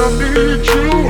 I need you.